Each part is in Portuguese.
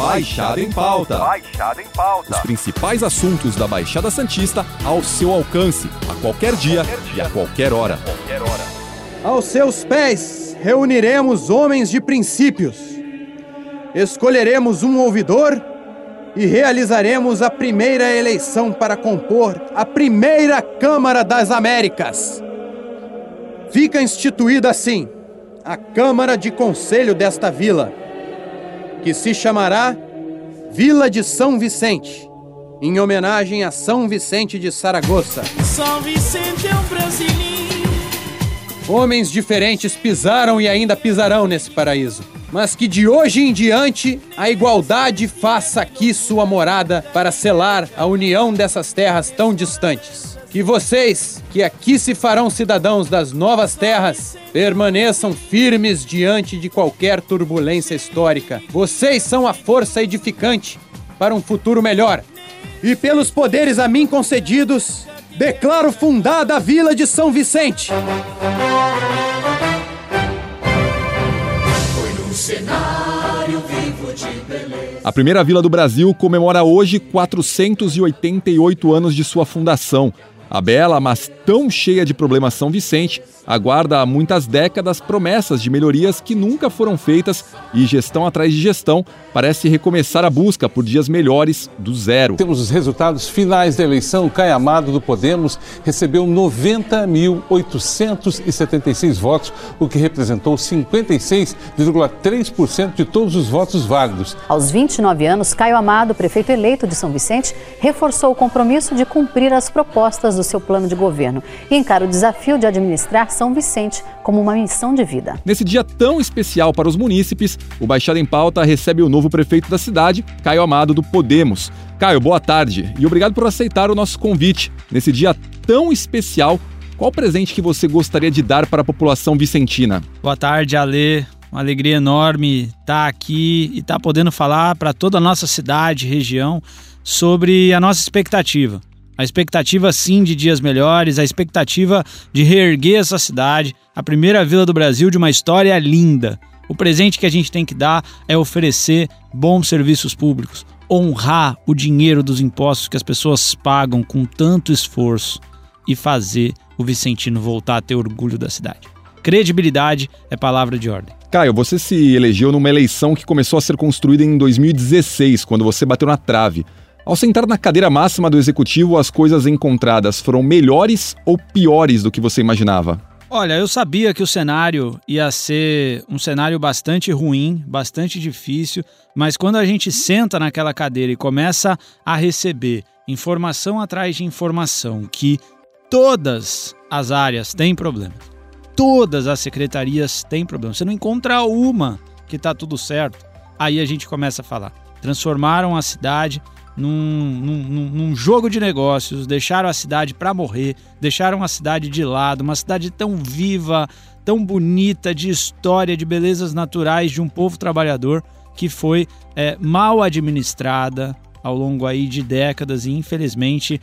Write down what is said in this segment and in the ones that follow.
Baixada em Pauta. Baixada em Pauta. Os principais assuntos da Baixada Santista ao seu alcance, a qualquer dia e a qualquer hora. Aos seus pés reuniremos homens de princípios. Escolheremos um ouvidor e realizaremos a primeira eleição para compor a primeira Câmara das Américas. Fica instituída assim a Câmara de Conselho desta vila, que se chamará Vila de São Vicente, em homenagem a São Vicente de Saragoça. São Vicente é um brasileiro. Homens diferentes pisaram e ainda pisarão nesse paraíso, mas que de hoje em diante a igualdade faça aqui sua morada para selar a união dessas terras tão distantes. Que vocês, que aqui se farão cidadãos das novas terras, permaneçam firmes diante de qualquer turbulência histórica. Vocês são a força edificante para um futuro melhor. E pelos poderes a mim concedidos, declaro fundada a Vila de São Vicente. A primeira vila do Brasil comemora hoje 488 anos de sua fundação. A bela, mas tão cheia de problemas São Vicente, aguarda há muitas décadas promessas de melhorias que nunca foram feitas e gestão atrás de gestão parece recomeçar a busca por dias melhores do zero. Temos os resultados finais da eleição. Caio Amado, do Podemos, recebeu 90.876 votos, o que representou 56,3% de todos os votos válidos. Aos 29 anos, Caio Amado, prefeito eleito de São Vicente, reforçou o compromisso de cumprir as propostas do seu plano de governo e encara o desafio de administrar São Vicente como uma missão de vida. Nesse dia tão especial para os munícipes, o Baixada em Pauta recebe o novo prefeito da cidade, Caio Amado, do Podemos. Caio, boa tarde e obrigado por aceitar o nosso convite. Nesse dia tão especial, qual presente que você gostaria de dar para a população vicentina? Boa tarde, Ale. Uma alegria enorme estar aqui e estar podendo falar para toda a nossa cidade, região, sobre a nossa expectativa. A expectativa, sim, de dias melhores, a expectativa de reerguer essa cidade, a primeira vila do Brasil de uma história linda. O presente que a gente tem que dar é oferecer bons serviços públicos, honrar o dinheiro dos impostos que as pessoas pagam com tanto esforço e fazer o vicentino voltar a ter orgulho da cidade. Credibilidade é palavra de ordem. Caio, você se elegeu numa eleição que começou a ser construída em 2016, quando você bateu na trave. Ao sentar na cadeira máxima do executivo, as coisas encontradas foram melhores ou piores do que você imaginava? Olha, eu sabia que o cenário ia ser um cenário bastante ruim, bastante difícil, mas quando a gente senta naquela cadeira e começa a receber informação atrás de informação que todas as áreas têm problema, todas as secretarias têm problema, você não encontra uma que está tudo certo, aí a gente começa a falar. Transformaram a cidade num jogo de negócios, deixaram a cidade para morrer, deixaram a cidade de lado, uma cidade tão viva, tão bonita, de história, de belezas naturais, de um povo trabalhador que foi mal administrada ao longo aí de décadas e, infelizmente,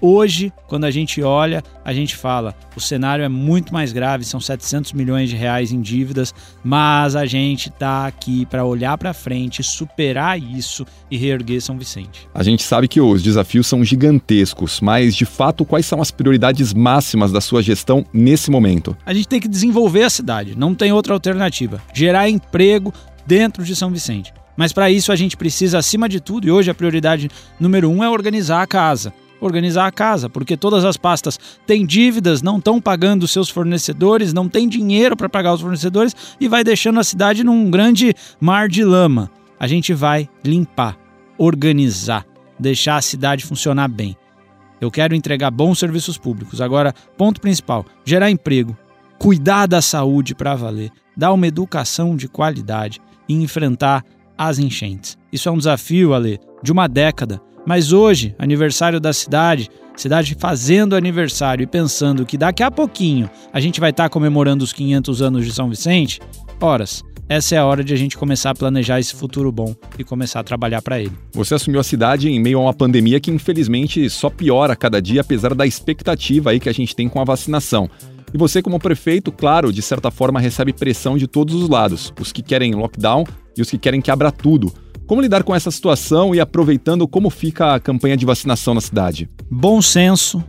hoje, quando a gente olha, a gente fala, o cenário é muito mais grave, são 700 milhões de reais em dívidas, mas a gente está aqui para olhar para frente, superar isso e reerguer São Vicente. A gente sabe que os desafios são gigantescos, mas, de fato, quais são as prioridades máximas da sua gestão nesse momento? A gente tem que desenvolver a cidade, não tem outra alternativa. Gerar emprego dentro de São Vicente. Mas para isso a gente precisa, acima de tudo, e hoje a prioridade número 1 é organizar a casa. Organizar a casa, porque todas as pastas têm dívidas, não estão pagando seus fornecedores, não tem dinheiro para pagar os fornecedores e vai deixando a cidade num grande mar de lama. A gente vai limpar, organizar, deixar a cidade funcionar bem. Eu quero entregar bons serviços públicos. Agora, ponto principal, gerar emprego, cuidar da saúde para valer, dar uma educação de qualidade e enfrentar as enchentes. Isso é um desafio, Ale, de uma década. Mas hoje, aniversário da cidade, cidade fazendo aniversário e pensando que daqui a pouquinho a gente vai estar comemorando os 500 anos de São Vicente, horas. Essa é a hora de a gente começar a planejar esse futuro bom e começar a trabalhar para ele. Você assumiu a cidade em meio a uma pandemia que, infelizmente, só piora a cada dia, apesar da expectativa aí que a gente tem com a vacinação. E você, como prefeito, claro, de certa forma recebe pressão de todos os lados, os que querem lockdown e os que querem que abra tudo. Como lidar com essa situação e aproveitando como fica a campanha de vacinação na cidade? Bom senso,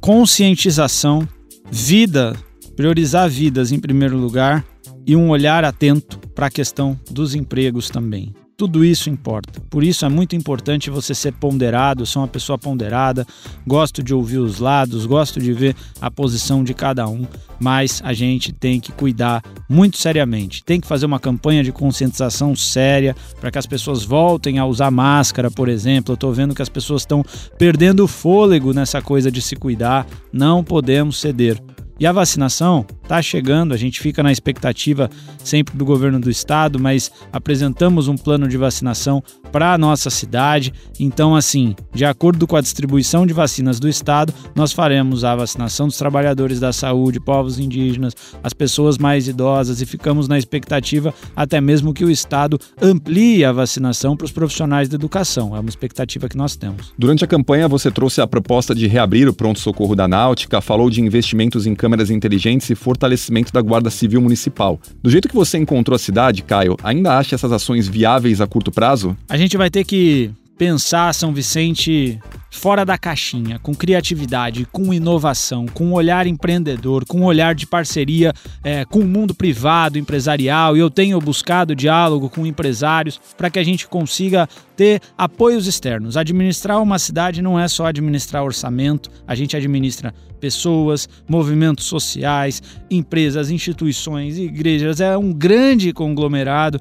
conscientização, vida, priorizar vidas em primeiro lugar e um olhar atento para a questão dos empregos também. Tudo isso importa. Por isso é muito importante você ser ponderado. Eu sou uma pessoa ponderada, gosto de ouvir os lados, gosto de ver a posição de cada um, mas a gente tem que cuidar muito seriamente. Tem que fazer uma campanha de conscientização séria para que as pessoas voltem a usar máscara, por exemplo. Eu estou vendo que as pessoas estão perdendo o fôlego nessa coisa de se cuidar. Não podemos ceder. E a vacinação está chegando, a gente fica na expectativa sempre do governo do estado, mas apresentamos um plano de vacinação para a nossa cidade. Então, assim, de acordo com a distribuição de vacinas do estado, nós faremos a vacinação dos trabalhadores da saúde, povos indígenas, as pessoas mais idosas e ficamos na expectativa até mesmo que o estado amplie a vacinação para os profissionais da educação. É uma expectativa que nós temos. Durante a campanha, você trouxe a proposta de reabrir o pronto-socorro da Náutica, falou de investimentos em câmeras inteligentes e fortalecimento da Guarda Civil Municipal. Do jeito que você encontrou a cidade, Caio, ainda acha essas ações viáveis a curto prazo? A gente vai ter que pensar São Vicente fora da caixinha, com criatividade, com inovação, com um olhar empreendedor, com um olhar de parceria com o mundo privado, empresarial. E eu tenho buscado diálogo com empresários para que a gente consiga ter apoios externos. Administrar uma cidade não é só administrar orçamento, a gente administra pessoas, movimentos sociais, empresas, instituições, igrejas. É um grande conglomerado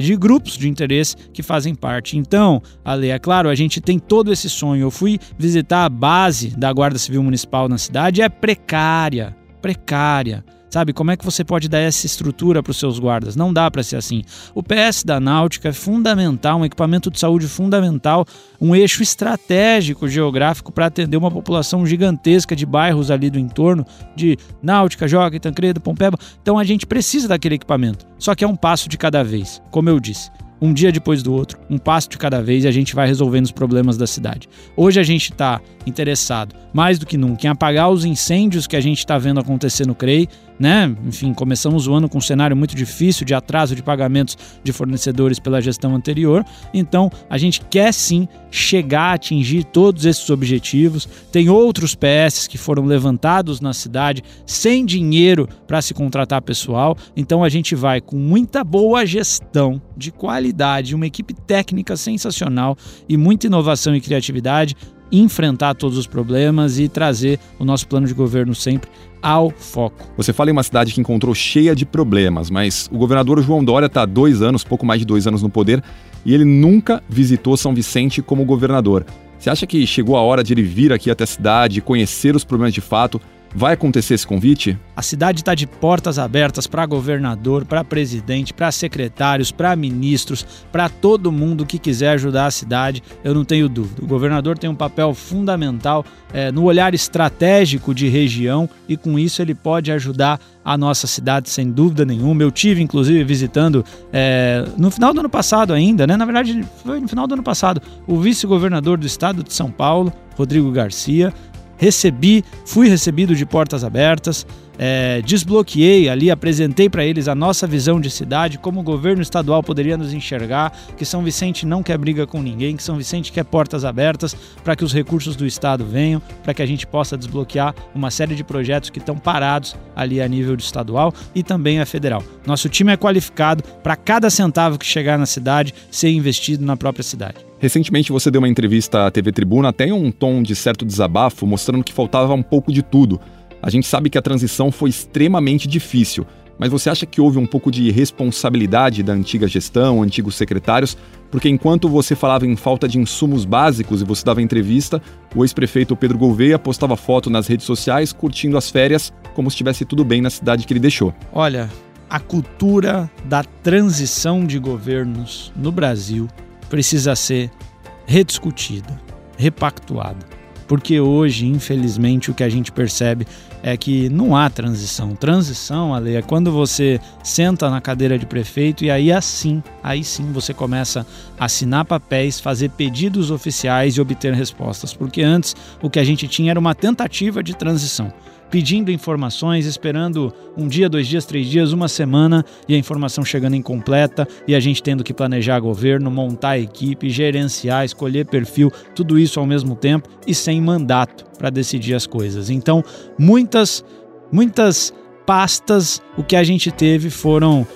de grupos de interesse que fazem parte. Então, Ale, é claro, a gente tem todo esse sonho. Eu fui visitar a base da Guarda Civil Municipal na cidade, é precária. Sabe, como é que você pode dar essa estrutura para os seus guardas? Não dá para ser assim. O PS da Náutica é fundamental, um equipamento de saúde fundamental, um eixo estratégico geográfico para atender uma população gigantesca de bairros ali do entorno, de Náutica, Jockey, Tancredo, Pompeia. Então a gente precisa daquele equipamento, só que é um passo de cada vez, como eu disse. Um dia depois do outro, um passo de cada vez e a gente vai resolvendo os problemas da cidade. Hoje a gente está interessado, mais do que nunca, em apagar os incêndios que a gente está vendo acontecer no CREI, né? Enfim, começamos o ano com um cenário muito difícil de atraso de pagamentos de fornecedores pela gestão anterior. Então, a gente quer sim chegar a atingir todos esses objetivos. Tem outros PS que foram levantados na cidade sem dinheiro para se contratar pessoal. Então, a gente vai com muita boa gestão de qualidade, uma equipe técnica sensacional e muita inovação e criatividade, enfrentar todos os problemas e trazer o nosso plano de governo sempre ao foco. Você fala em uma cidade que encontrou cheia de problemas, mas o governador João Dória está há 2 anos, pouco mais de 2 anos no poder, e ele nunca visitou São Vicente como governador. Você acha que chegou a hora de ele vir aqui até a cidade, conhecer os problemas de fato? Vai acontecer esse convite? A cidade está de portas abertas para governador, para presidente, para secretários, para ministros, para todo mundo que quiser ajudar a cidade, eu não tenho dúvida. O governador tem um papel fundamental no olhar estratégico de região e com isso ele pode ajudar a nossa cidade sem dúvida nenhuma. Eu tive inclusive visitando no final do ano passado ainda, né? Na verdade foi no final do ano passado, o vice-governador do estado de São Paulo, Rodrigo Garcia. Fui recebido de portas abertas, desbloqueei ali, apresentei para eles a nossa visão de cidade, como o governo estadual poderia nos enxergar, que São Vicente não quer briga com ninguém, que São Vicente quer portas abertas para que os recursos do estado venham, para que a gente possa desbloquear uma série de projetos que estão parados ali a nível de estadual e também a federal. Nosso time é qualificado para cada centavo que chegar na cidade ser investido na própria cidade. Recentemente você deu uma entrevista à TV Tribuna, até em um tom de certo desabafo, mostrando que faltava um pouco de tudo. A gente sabe que a transição foi extremamente difícil, mas você acha que houve um pouco de irresponsabilidade da antiga gestão, antigos secretários? Porque enquanto você falava em falta de insumos básicos e você dava entrevista, o ex-prefeito Pedro Gouveia postava foto nas redes sociais curtindo as férias como se estivesse tudo bem na cidade que ele deixou. Olha, a cultura da transição de governos no Brasil precisa ser rediscutida, repactuada, porque hoje, infelizmente, o que a gente percebe é que não há transição. Transição, Ale, é quando você senta na cadeira de prefeito e aí sim você começa a assinar papéis, fazer pedidos oficiais e obter respostas. Porque antes o que a gente tinha era uma tentativa de transição, pedindo informações, esperando um dia, 2 dias, 3 dias, uma semana e a informação chegando incompleta e a gente tendo que planejar governo, montar equipe, gerenciar, escolher perfil, tudo isso ao mesmo tempo e sem mandato para decidir as coisas. Então, muitas pastas, o que a gente teve foram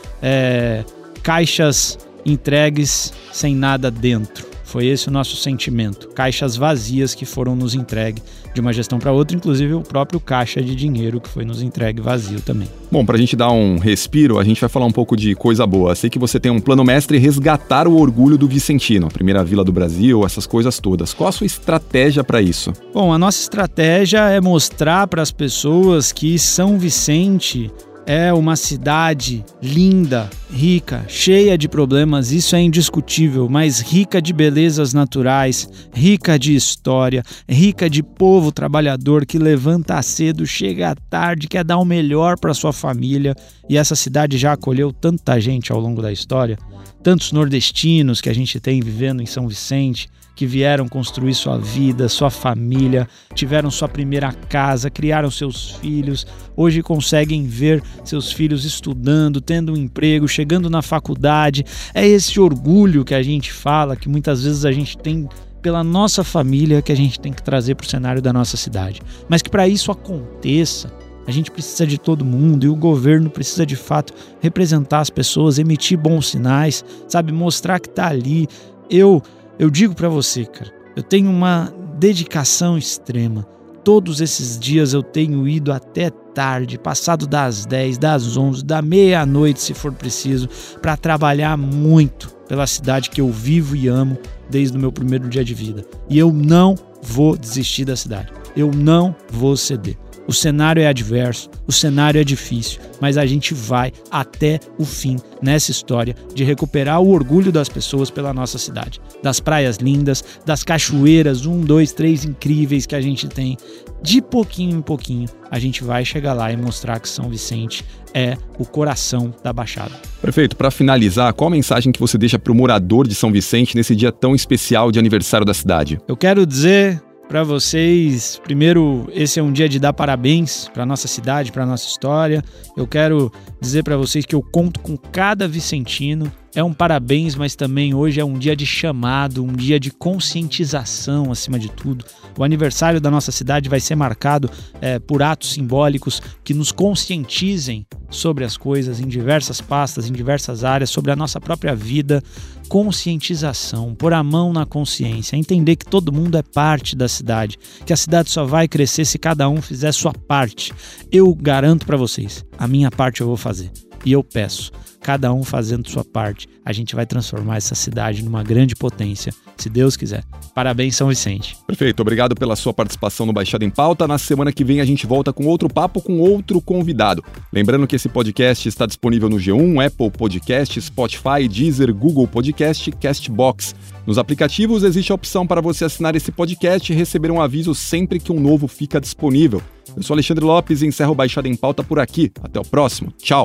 caixas entregues sem nada dentro. Foi esse o nosso sentimento. Caixas vazias que foram nos entregue de uma gestão para outra, inclusive o próprio caixa de dinheiro que foi nos entregue vazio também. Bom, para a gente dar um respiro, a gente vai falar um pouco de coisa boa. Sei que você tem um plano mestre resgatar o orgulho do Vicentino, a primeira vila do Brasil, essas coisas todas. Qual a sua estratégia para isso? Bom, a nossa estratégia é mostrar para as pessoas que São Vicente é uma cidade linda, rica, cheia de problemas, isso é indiscutível, mas rica de belezas naturais, rica de história, rica de povo trabalhador que levanta cedo, chega à tarde, quer dar o melhor para sua família. E essa cidade já acolheu tanta gente ao longo da história, tantos nordestinos que a gente tem vivendo em São Vicente, que vieram construir sua vida, sua família, tiveram sua primeira casa, criaram seus filhos, hoje conseguem ver seus filhos estudando, tendo um emprego, chegando na faculdade. É esse orgulho que a gente fala, que muitas vezes a gente tem pela nossa família, que a gente tem que trazer para o cenário da nossa cidade. Mas que para isso aconteça, a gente precisa de todo mundo e o governo precisa de fato representar as pessoas, emitir bons sinais, sabe, mostrar que está ali. Eu digo para você, cara, eu tenho uma dedicação extrema. Todos esses dias eu tenho ido até tarde, passado das 10, das 11, da meia-noite, se for preciso, para trabalhar muito pela cidade que eu vivo e amo desde o meu primeiro dia de vida. E eu não vou desistir da cidade. Eu não vou ceder. O cenário é adverso, o cenário é difícil, mas a gente vai até o fim nessa história de recuperar o orgulho das pessoas pela nossa cidade. Das praias lindas, das cachoeiras 1, 2, 3 incríveis que a gente tem. De pouquinho em pouquinho, a gente vai chegar lá e mostrar que São Vicente é o coração da Baixada. Prefeito, para finalizar, qual a mensagem que você deixa para o morador de São Vicente nesse dia tão especial de aniversário da cidade? Eu quero dizer para vocês, primeiro, esse é um dia de dar parabéns para nossa cidade, para nossa história. Eu quero dizer para vocês que eu conto com cada vicentino. É um parabéns, mas também hoje é um dia de chamado, um dia de conscientização acima de tudo. O aniversário da nossa cidade vai ser marcado por atos simbólicos que nos conscientizem sobre as coisas em diversas pastas, em diversas áreas, sobre a nossa própria vida. Conscientização, pôr a mão na consciência, entender que todo mundo é parte da cidade, que a cidade só vai crescer se cada um fizer sua parte. Eu garanto para vocês, a minha parte eu vou fazer. E eu peço, cada um fazendo sua parte, a gente vai transformar essa cidade numa grande potência, se Deus quiser. Parabéns, São Vicente. Prefeito, obrigado pela sua participação no Baixada em Pauta. Na semana que vem a gente volta com outro papo, com outro convidado. Lembrando que esse podcast está disponível no G1, Apple Podcast, Spotify, Deezer, Google Podcast, Castbox. Nos aplicativos existe a opção para você assinar esse podcast e receber um aviso sempre que um novo fica disponível. Eu sou Alexandre Lopes e encerro o Baixada em Pauta por aqui. Até o próximo. Tchau.